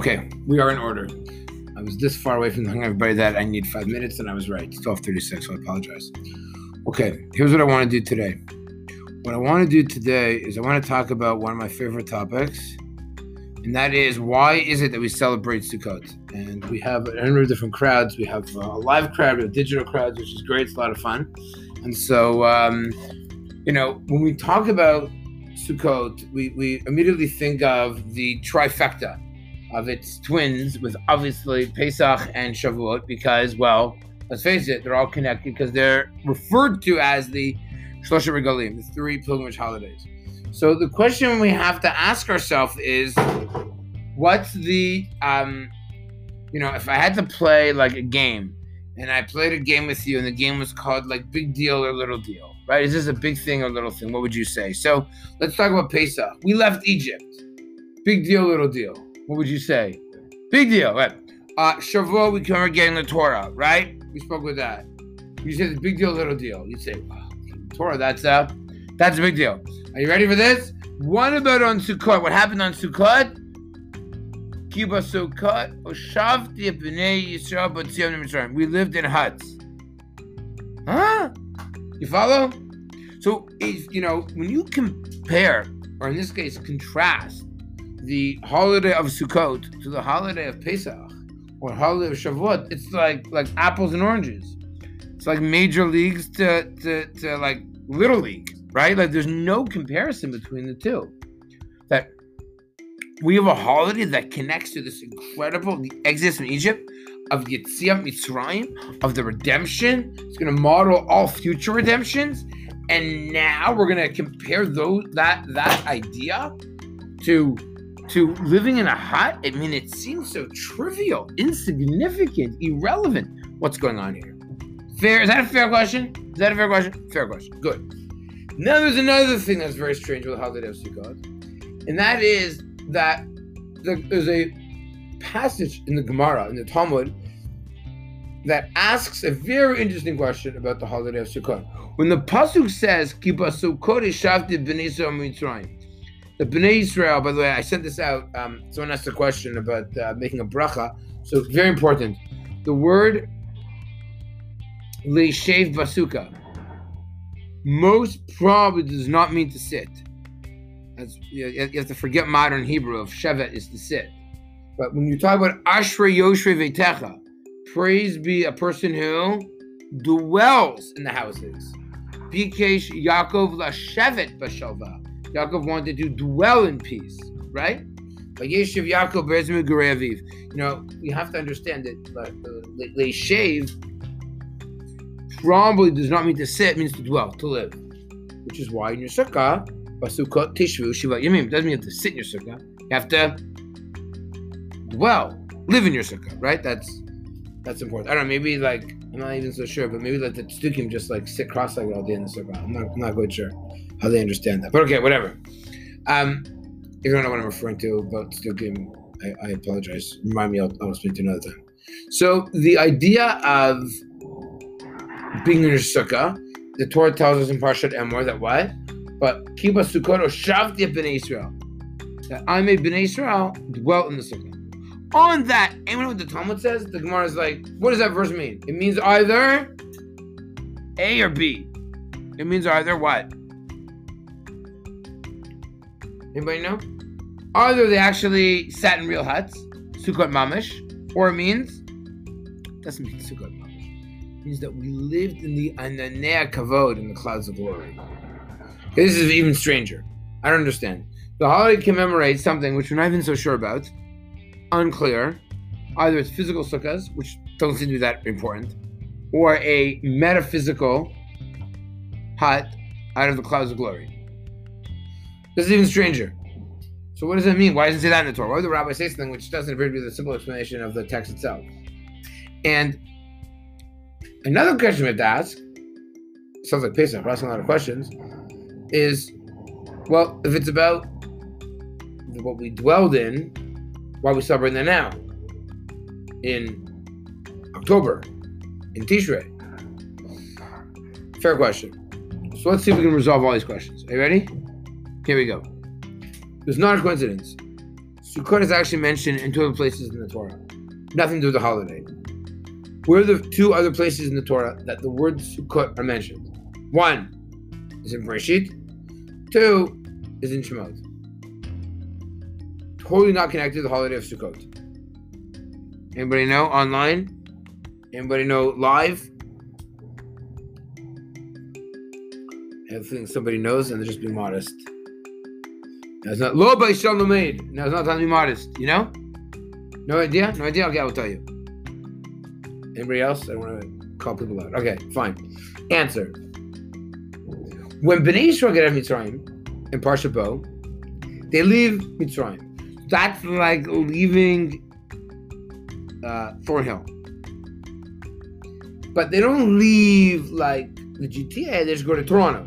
Okay, we are in order. I was this far away from telling everybody that I need 5 minutes, and I was right. It's 12:36, so I apologize. Okay, here's what I want to do today. What I want to do today is I want to talk about one of my favorite topics, and that is, why is it that we celebrate Sukkot? And we have a number of different crowds. We have a live crowd, we have digital crowds, which is great. It's a lot of fun. And so, when we talk about Sukkot, we immediately think of the trifecta of its twins with, obviously, Pesach and Shavuot, because, well, let's face it, they're all connected because they're referred to as the Shloshet Regalim, the three pilgrimage holidays. So the question we have to ask ourselves is, what's the, if I had to play like a game, and I played a game with you, and the game was called like Big Deal or Little Deal, right? Is this a big thing or little thing? What would you say? So let's talk about Pesach. We left Egypt. Big deal, little deal. What would you say? Big deal, right? Shavuot, we come again the Torah, right? We spoke with that. You said it's big deal, little deal. You say, wow, Torah, that's a big deal. Are you ready for this? What about on Sukkot? What happened on Sukkot? Ki ba sukkot oshavti et bnei Yisrael. We lived in huts. Huh? You follow? So, when you compare, or in this case, contrast the holiday of Sukkot to the holiday of Pesach or holiday of Shavuot, it's like apples and oranges. It's like major leagues to like little league, right? Like there's no comparison between the two. That we have a holiday that connects to this incredible exodus from Egypt, of Yitzya Mitzrayim, of the redemption. It's going to model all future redemptions. And now we're going to compare that idea to living in a hut. I mean, it seems so trivial, insignificant, irrelevant. What's going on here? Fair? Is that a fair question? Fair question. Good. Now there's another thing that's very strange with the holiday of Sukkot, and that is that there's a passage in the Gemara, in the Talmud, that asks a very interesting question about the holiday of Sukkot. When the Pasuk says, Ki ba sukkot oshavti bnei Yisrael, the Bnei Yisrael, by the way, I sent this out, someone asked a question about making a bracha, so it's very important. The word le'ishev basuka most probably does not mean to sit. You have to forget modern Hebrew of shevet is to sit. But when you talk about ashrei yoshrei vetecha, praise be a person who dwells in the houses. B'keish yaakov la'shevet vashalva. Yaakov wanted to dwell in peace, right? You have to understand that le'shev probably does not mean to sit, it means to dwell, to live. Which is why in your sukkah, Sukkot tishvu shiva yamim. It doesn't mean you have to sit in your sukkah. You have to dwell, live in your sukkah, right? That's important. I don't know, maybe like, I'm not even so sure, but maybe like the tzedukim just like sit cross-legged all day in the sukkah. I'm not quite sure how they understand that. But okay, whatever. If you don't know what I'm referring to about tzedukim, I apologize. Remind me, I'll speak to another time. So the idea of being in your sukkah, the Torah tells us in Parshat Emor that what? But Ki ba sukkot oshavti et bnei Yisrael, that I may Bnei Yisrael dwell in the sukkah. On that, anyone know what the Talmud says? The Gemara is like, what does that verse mean? It means either A or B. It means either what? Anybody know? Either they actually sat in real huts, Sukkot Mamish, or it means, doesn't mean Sukkot Mamish. It means that we lived in the Ananei Kavod, in the clouds of glory. This is even stranger. I don't understand. The holiday commemorates something which we're not even so sure about. Unclear. Either it's physical sukkahs, which don't seem to be that important, or a metaphysical hut out of the clouds of glory. This is even stranger. So what does that mean? Why doesn't it say that in the Torah? Why would the rabbi say something which doesn't appear to be the simple explanation of the text itself? And another question we have to ask, sounds like Pesach, we're asking a lot of questions, is, well, if it's about what we dwelled in, why are we celebrating that now? In October, in Tishrei? Fair question. So let's see if we can resolve all these questions. Are you ready? Here we go. It's not a coincidence. Sukkot is actually mentioned in two other places in the Torah. Nothing to do with the holiday. Where are the two other places in the Torah that the word Sukkot are mentioned? One is in Bereshit. Two is in Shemot. Totally not connected to the holiday of Sukkot. Anybody know online? Anybody know live? I think somebody knows and they're just being modest. Now it's not lo by shalom made. Now it's not time to be modest, you know? No idea? No idea? Okay, I will tell you. Anybody else? I don't want to call people out. Okay, fine. Answer. When Bnei Yisrael get out of Mitzrayim in Parsha Bo, they leave Mitzrayim. That's like leaving Thornhill. But they don't leave like the GTA, they just go to Toronto.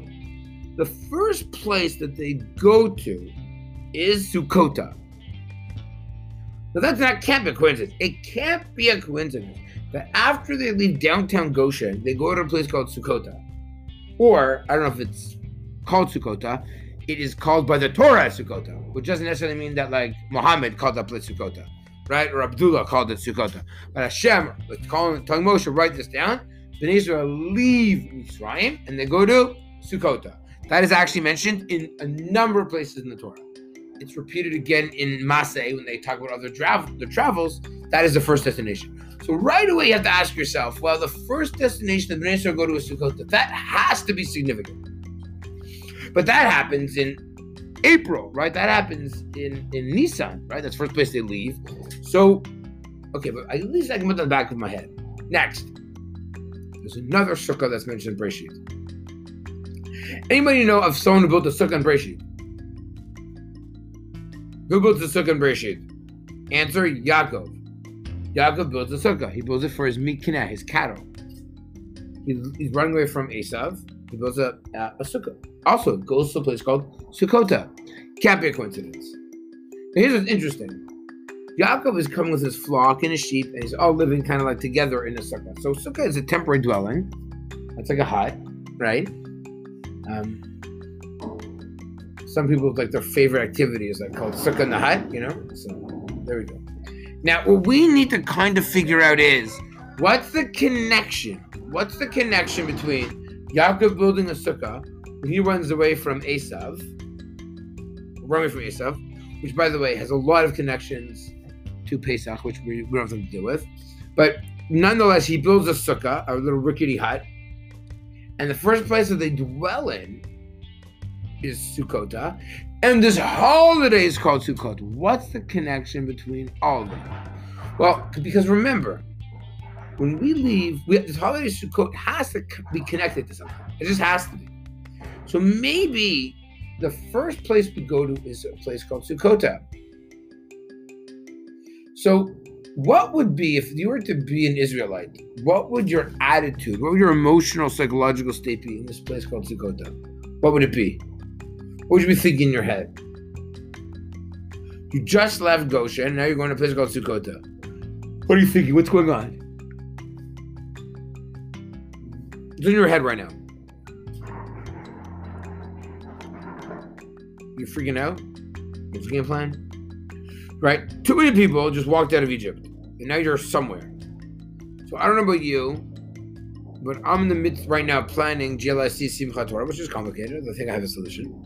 The first place that they go to is Sukkot. Now can't be a coincidence. It can't be a coincidence that after they leave downtown Goshen, they go to a place called Sukkot. Or, I don't know if it's called Sukkot, it is called by the Torah Sukkot, which doesn't necessarily mean that like Muhammad called that place Sukkot. Right? Or Abdullah called it Sukkot. But Hashem, telling Moshe, write this down. Bnei Yisrael leave Mitzrayim and they go to Sukkot. That is actually mentioned in a number of places in the Torah. It's repeated again in Massey when they talk about other their travels. That is the first destination. So right away you have to ask yourself, well, the first destination that Bnei Yisrael go to is Sukkot. That has to be significant. But that happens in April, right? That happens in Nisan, right? That's the first place they leave. So, okay, but at least I can put that in the back of my head. Next, there's another sukkah that's mentioned in Bereshit. Anybody know of someone who built a sukkah in Bereshit? Who built the sukkah in Bereshit? Answer, Yaakov. Yaakov built the sukkah. He builds it for his mikneh, his cattle. He's running away from Esav. He builds a sukkah. Also goes to a place called Sukkot. Can't be a coincidence. Now here's what's interesting. Yaakov is coming with his flock and his sheep, and he's all living kind of like together in a sukkah. So sukkah is a temporary dwelling. That's like a hut, right? Some people, like, their favorite activity is like called sukkah in the hut, you know? So there we go. Now what we need to kind of figure out is, what's the connection? What's the connection between Yaakov building a sukkah? He runs away from Esav, which, by the way, has a lot of connections to Pesach, which we don't have something to deal with. But nonetheless, he builds a sukkah, a little rickety hut. And the first place that they dwell in is Sukkot. And this holiday is called Sukkot. What's the connection between all of them? Well, because remember, when we leave, this holiday Sukkot has to be connected to something. It just has to be. So maybe the first place we go to is a place called Sukkot. So what would be, if you were to be an Israelite, what would your attitude, what would your emotional, psychological state be in this place called Sukkot? What would it be? What would you be thinking in your head? You just left Goshen, and now you're going to a place called Sukkot. What are you thinking? What's going on? It's in your head right now. You're freaking out? What's the game plan? Right? Too many people just walked out of Egypt. And now you're somewhere. So I don't know about you, but I'm in the midst right now planning GLSC Simchat Torah, which is complicated. I think I have a solution.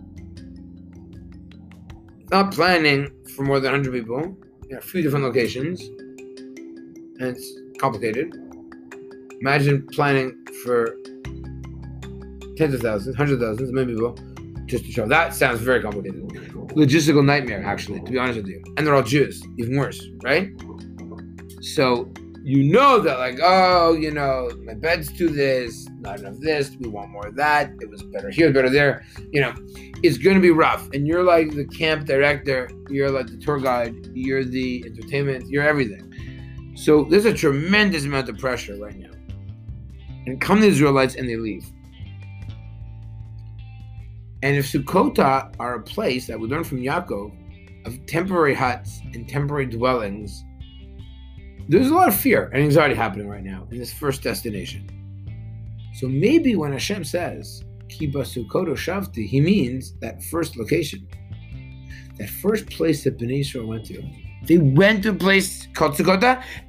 Not planning for more than 100 people in a few different locations. And it's complicated. Imagine planning for tens of thousands, hundreds of thousands, many people. Just to show. That sounds very complicated. Logistical nightmare, actually, to be honest with you. And they're all Jews, even worse, right? So you know that, like, oh, you know, my bed's too this, not enough this, we want more of that, it was better here, better there. You know, it's going to be rough. And you're like the camp director, you're like the tour guide, you're the entertainment, you're everything. So there's a tremendous amount of pressure right now. And come the Israelites and they leave. And if Sukkot are a place that we learn from Yaakov of temporary huts and temporary dwellings, there's a lot of fear and anxiety happening right now in this first destination. So maybe when Hashem says, Ki ba sukkot oshavti, he means that first location. that first place that Bnei Yisrael went to, they went to a place called Sukkot,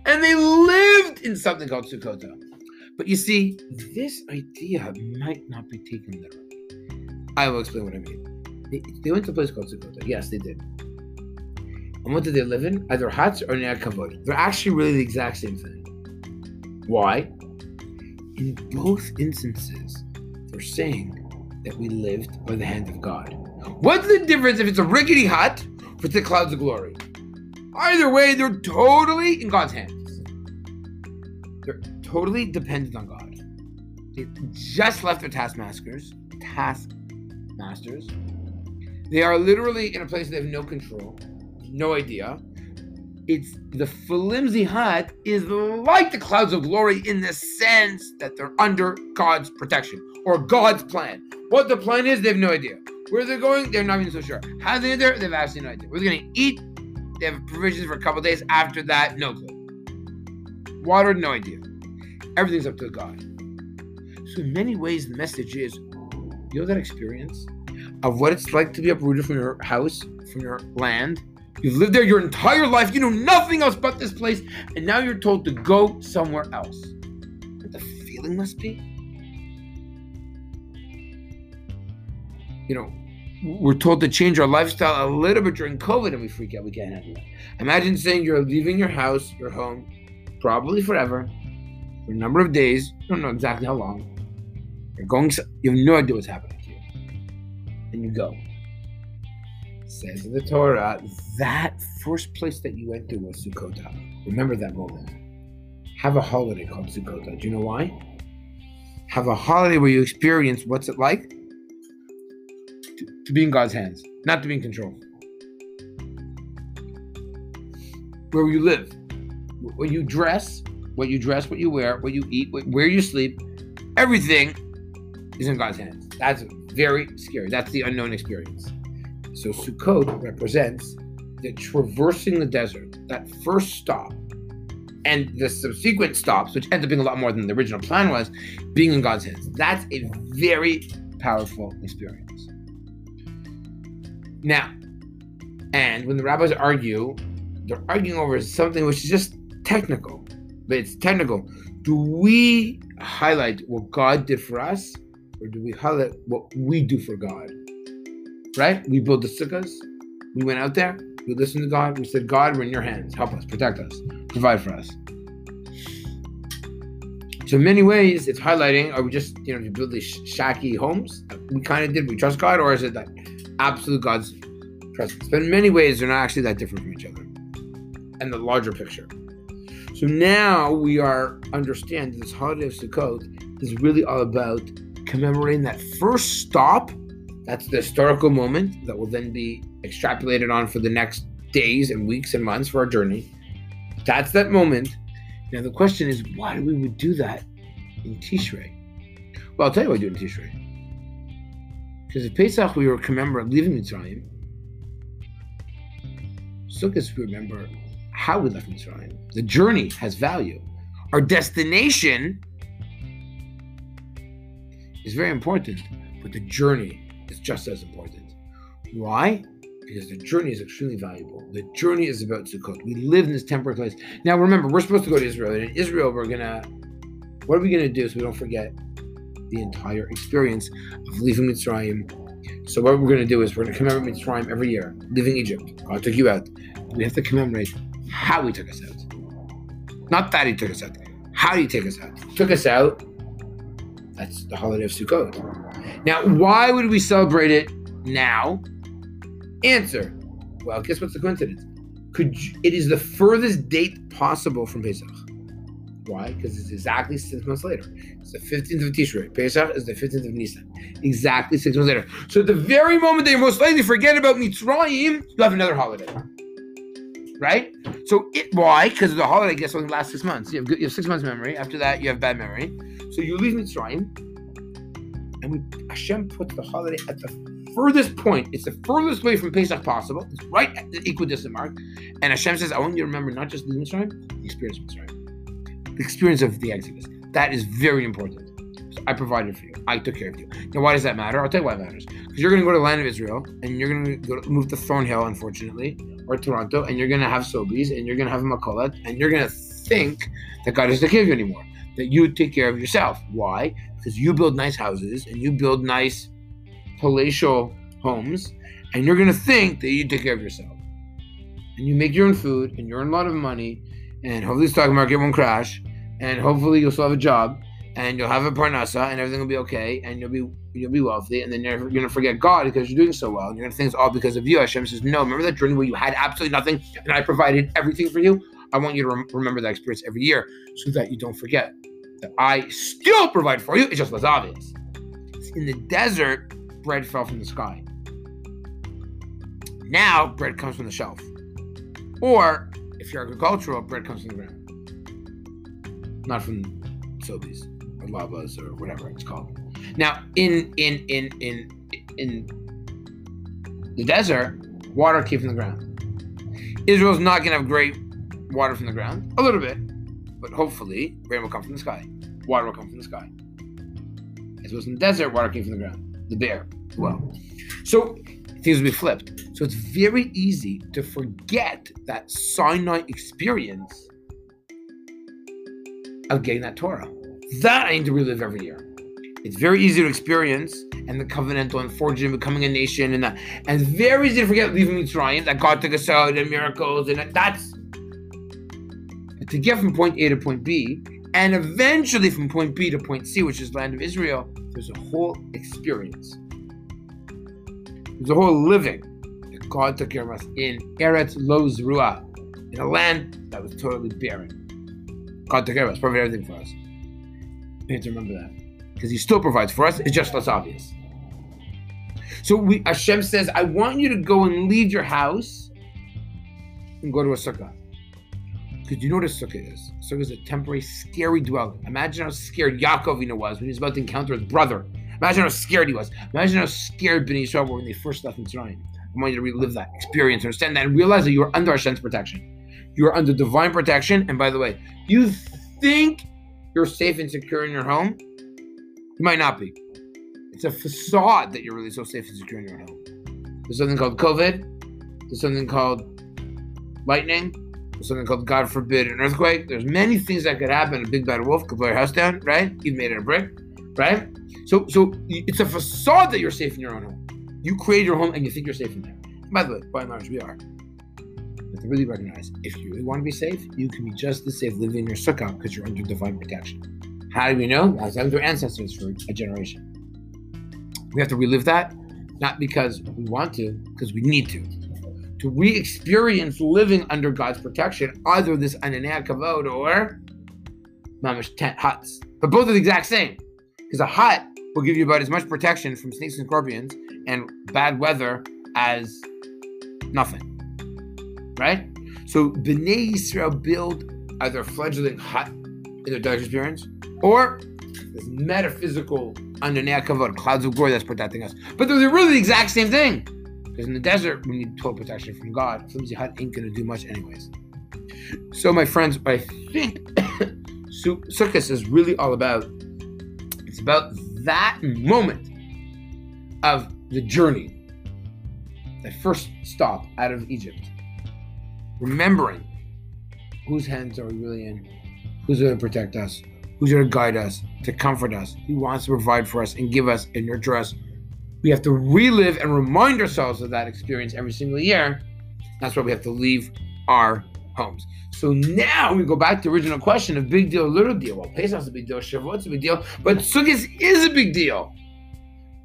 and they lived in something called Sukkot. But you see, this idea might not be taken literally. I will explain what I mean. They went to a place called Sukkot. Yes, they did. And what did they live in? Either huts or Ananei Kavod. They're actually really the exact same thing. Why? In both instances, they're saying that we lived by the hand of God. What's the difference if it's a rickety hut or it's the clouds of glory? Either way, they're totally in God's hands. They're totally dependent on God. They just left their taskmasters. They are literally in a place they have no control, no idea. It's the flimsy hut is like the clouds of glory in the sense that they're under God's protection or God's plan. What the plan is, they have no idea. Where they're going, they're not even so sure. How they're there, they have absolutely no idea. Where they're going to eat, they have provisions for a couple of days. After that, no clue. Water, no idea. Everything's up to God. So in many ways, the message is, you know that experience of what it's like to be uprooted from your house, from your land. You've lived there your entire life. You know nothing else but this place. And now you're told to go somewhere else. What the feeling must be. You know, we're told to change our lifestyle a little bit during COVID and we freak out. We can't handle it. Imagine saying you're leaving your house, your home, probably forever, for a number of days. You don't know exactly how long. You have no idea what's happening to you. And you go. Says in the Torah, that first place that you went to was Sukkot. Remember that moment. Have a holiday called Sukkot. Do you know why? Have a holiday where you experience what's it like to be in God's hands, not to be in control. Where you live, where you dress, what you dress, what you wear, what you eat, where you sleep, everything is in God's hands. That's very scary. That's the unknown experience. So Sukkot represents the traversing the desert, that first stop, and the subsequent stops, which ends up being a lot more than the original plan was, being in God's hands. That's a very powerful experience. Now, and when the rabbis argue, they're arguing over something which is just technical. But it's technical. Do we highlight what God did for us, or do we highlight what we do for God? Right? We built the sukkahs. We went out there. We listened to God. We said, God, we're in your hands. Help us. Protect us. Provide for us. So in many ways, it's highlighting, are we just, to build these shacky homes? We kind of did. We trust God? Or is it that absolute God's presence? But in many ways, they're not actually that different from each other. And the larger picture. So now we understand that this holiday of Sukkot is really all about commemorating that first stop. That's the historical moment that will then be extrapolated on for the next days and weeks and months for our journey. That's that moment. Now the question is, why do we do that in Tishrei? Well, I'll tell you why I do it in Tishrei. Because at Pesach we remember leaving Mitzrayim. Sukkot we remember how we left Mitzrayim. The journey has value. Our destination is very important, but the journey is just as important. Why? Because the journey is extremely valuable. The journey is about Sukkot. We live in this temporary place. Now remember, we're supposed to go to Israel. And in Israel, what are we going to do so we don't forget the entire experience of leaving Mitzrayim? So what we're going to do is we're going to commemorate Mitzrayim every year, leaving Egypt. God took you out. We have to commemorate how he took us out. Not that he took us out. How did he take us out? He took us out. That's the holiday of Sukkot. Now, why would we celebrate it now? Answer. Well, guess what's the coincidence? It is the furthest date possible from Pesach. Why? Because it's exactly 6 months later. It's the 15th of Tishrei. Pesach is the 15th of Nisan. Exactly 6 months later. So at the very moment they most likely forget about Mitzrayim, you'll have another holiday. Right? So why? Because the holiday, guess what, only lasts 6 months. You have 6 months memory. After that, you have bad memory. So you leave Mitzrayim, and Hashem puts the holiday at the furthest point. It's the furthest way from Pesach possible. It's right at the equidistant mark. And Hashem says, I want you to remember not just leaving Mitzrayim, the experience of Mitzrayim. The experience of the Exodus. That is very important. So I provided for you. I took care of you. Now, why does that matter? I'll tell you why it matters. because you're going to go to the land of Israel, and you're going to go to, move to Thornhill, unfortunately, or Toronto, and you're going to have Sobeys, and you're going to have Makolat, and you're going to think that God doesn't give you anymore, that you take care of yourself. Why? Because you build nice houses, and you build nice palatial homes, and you're going to think that you take care of yourself. And you make your own food, and you earn a lot of money, and hopefully the stock market won't crash, and hopefully you'll still have a job, and you'll have a parnasa, and everything will be okay, and you'll be wealthy, and then you're going to forget God because you're doing so well, and you're going to think it's all because of you. Hashem says, no, remember that journey where you had absolutely nothing, and I provided everything for you? I want you to remember that experience every year so that you don't forget that I still provide for you. It's just less obvious. In the desert, bread fell from the sky. Now, bread comes from the shelf. Or, if you're agricultural, bread comes from the ground. Not from Sobeys or lavas or whatever it's called. Now, in the desert, water came from the ground. Israel's not going to have great water from the ground. A little bit. But hopefully, rain will come from the sky. Water will come from the sky. As it was in the desert, water came from the ground. The bear. Well. So, things will be flipped. So it's very easy to forget that Sinai experience of getting that Torah. That I need to relive every year. It's very easy to experience, and the covenantal and forging and becoming a nation, and that. And it's very easy to forget leaving Mitzrayim, that God took us out, and miracles, and that's... But to get from point A to point B, and eventually from point B to point C, which is land of Israel, there's a whole experience. There's a whole living that God took care of us in Eretz Lo Zeruah, in a land that was totally barren. God took care of us, provided everything for us. We need to remember that, because He still provides for us. It's just less obvious. So Hashem says, I want you to go and leave your house and go to a sukkah. Because you know what a sukkah is? A sukkah is a temporary, scary dwelling. Imagine how scared Yaakov was when he was about to encounter his brother. Imagine how scared he was. Imagine how scared Bnei Yisrael were when they first left Mitzrayim. I want you to relive that experience, understand that, and realize that you are under Hashem's protection. You are under divine protection. And by the way, you think you're safe and secure in your home? You might not be. It's a facade that you're really so safe and secure in your home. There's something called COVID. There's something called lightning. There's something called, God forbid, an earthquake. There's many things that could happen. A big bad wolf could blow your house down, right? You've made it a brick, right? So it's a facade that you're safe in your own home. You create your home and you think you're safe in there. By the way, by and large, we are. But to really recognize, if you really want to be safe, you can be just as safe living in your sukkah because you're under divine protection. How do we know? That's under our ancestors for a generation. We have to relive that, not because we want to, because we need to re-experience living under God's protection, either this Ananei Kavod or mamish tent huts. But both are the exact same. Because a hut will give you about as much protection from snakes and scorpions and bad weather as nothing. Right? So Bnei Yisrael build either a fledgling hut in their desert experience or this metaphysical Ananei Kavod, clouds of glory that's protecting us. But they're really the exact same thing. Because in the desert, we need total protection from God. A flimsy hut ain't going to do much anyways. So my friends, I think Sukkot is really all about, it's about that moment of the journey, that first stop out of Egypt. Remembering whose hands are we really in, who's going to protect us, who's going to guide us, to comfort us. He wants to provide for us and give us and nurture us. We have to relive and remind ourselves of that experience every single year. That's why we have to leave our homes. So now we go back to the original question of big deal, little deal. Well, Pesach is a big deal, Shavuot is a big deal, but Sukkot is a big deal.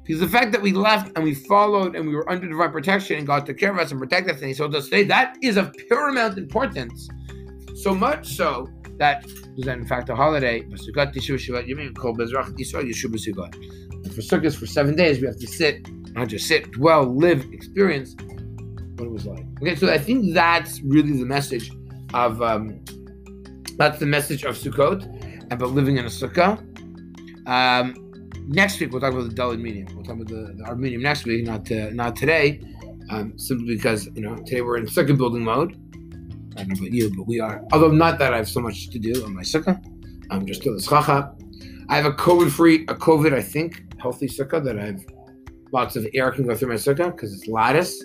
Because the fact that we left and we followed and we were under divine protection and God took care of us and protected us and He told us today, that is of paramount importance. So much so that is in fact a holiday. For Sukkot, for 7 days, we have to sit, not just sit, dwell, live, experience what it was like. Okay, so I think that's really the message of Sukkot, about living in a sukkah. Next week we'll talk about the Dalit medium. We'll talk about the Arab medium next week, not today, simply because today we're in sukkah building mode. I don't know about you, but we are. Although not that I have so much to do on my sukkah. I'm just still the schach. I have a COVID-free, I think, healthy sukkah that I've lots of air can go through my sukkah because it's lattice.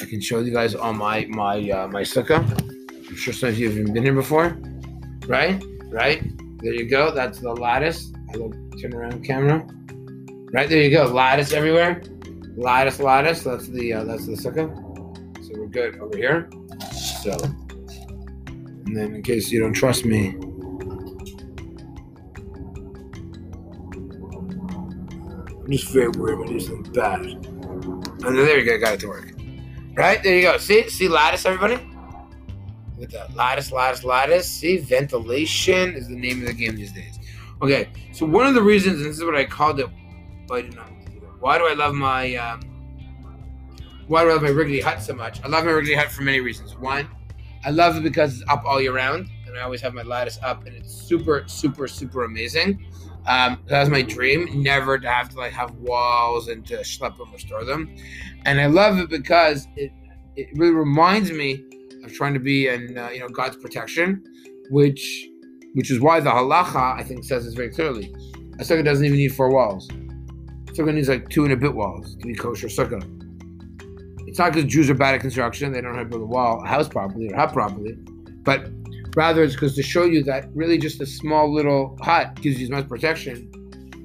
I can show you guys on my sukkah. I'm sure some of you have been here before, right? There you go. That's the lattice. I will turn around camera. Right there you go. Lattice everywhere. Lattice. That's the sukkah. So we're good over here. So, and then in case you don't trust me. I'm just very worried about these things bad. And then there you go, got it to work. Right, there you go. See lattice, everybody? Look at that. Lattice. See, ventilation is the name of the game these days. Okay, so one of the reasons, and this is what I called it, but I did not do that. Why do I love my rickety hut so much? I love my rickety hut for many reasons. One, I love it because it's up all year round, and I always have my lattice up, and it's super, super, super amazing. That was my dream, never to have to have walls and to schlep them or store them. And I love it because it really reminds me of trying to be in God's protection, which is why the halacha, I think, says this very clearly. A sukkah doesn't even need four walls. A sukkah needs 2 and a bit walls to be kosher sukkah. It's not because Jews are bad at construction, they don't know how to build a house properly, but rather, it's because to show you that really just a small little hut gives you as much protection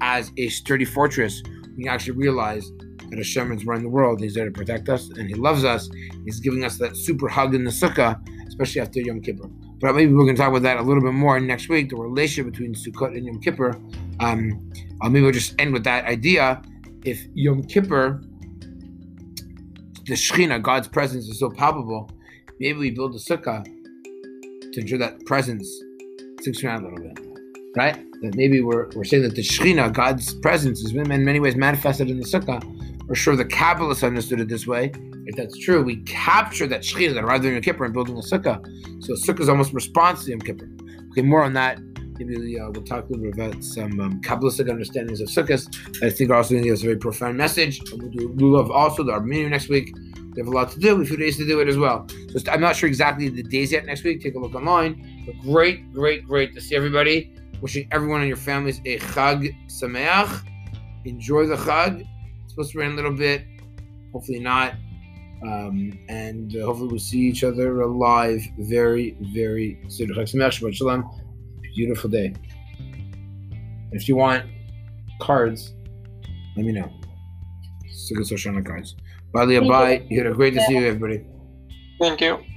as a sturdy fortress. When you actually realize that Hashem is running the world, He's there to protect us, and He loves us. He's giving us that super hug in the sukkah, especially after Yom Kippur. But maybe we're going to talk about that a little bit more next week, the relationship between Sukkot and Yom Kippur. Maybe we'll just end with that idea. If Yom Kippur, the Shekhinah, God's presence, is so palpable, maybe we build a sukkah to ensure that presence sticks around a little bit, right? That maybe we're saying that the Shekhinah, God's presence, is in many ways manifested in the sukkah. We're sure the Kabbalists understood it this way. If that's true, we capture that Shekhinah that arrived in Yom Kippur and building a sukkah. So sukkah is almost response to Yom Kippur. Okay, more on that. Maybe we'll talk a little bit about some Kabbalistic understandings of sukkahs. I think are also going to give us a very profound message. We'll do lulav also, the menu next week. We have a lot to do. We have a few days to do it as well. So I'm not sure exactly the days yet next week. Take a look online. But great to see everybody. Wishing everyone and your families a Chag Sameach. Enjoy the Chag. It's supposed to rain a little bit. Hopefully not. And hopefully we'll see each other alive very, very soon. Chag Sameach, Shabbat Shalom. Beautiful day. If you want cards, let me know. Sukkot Oshavti cards. Bye, Leah. Bye. You had a great to see you, everybody. Thank you.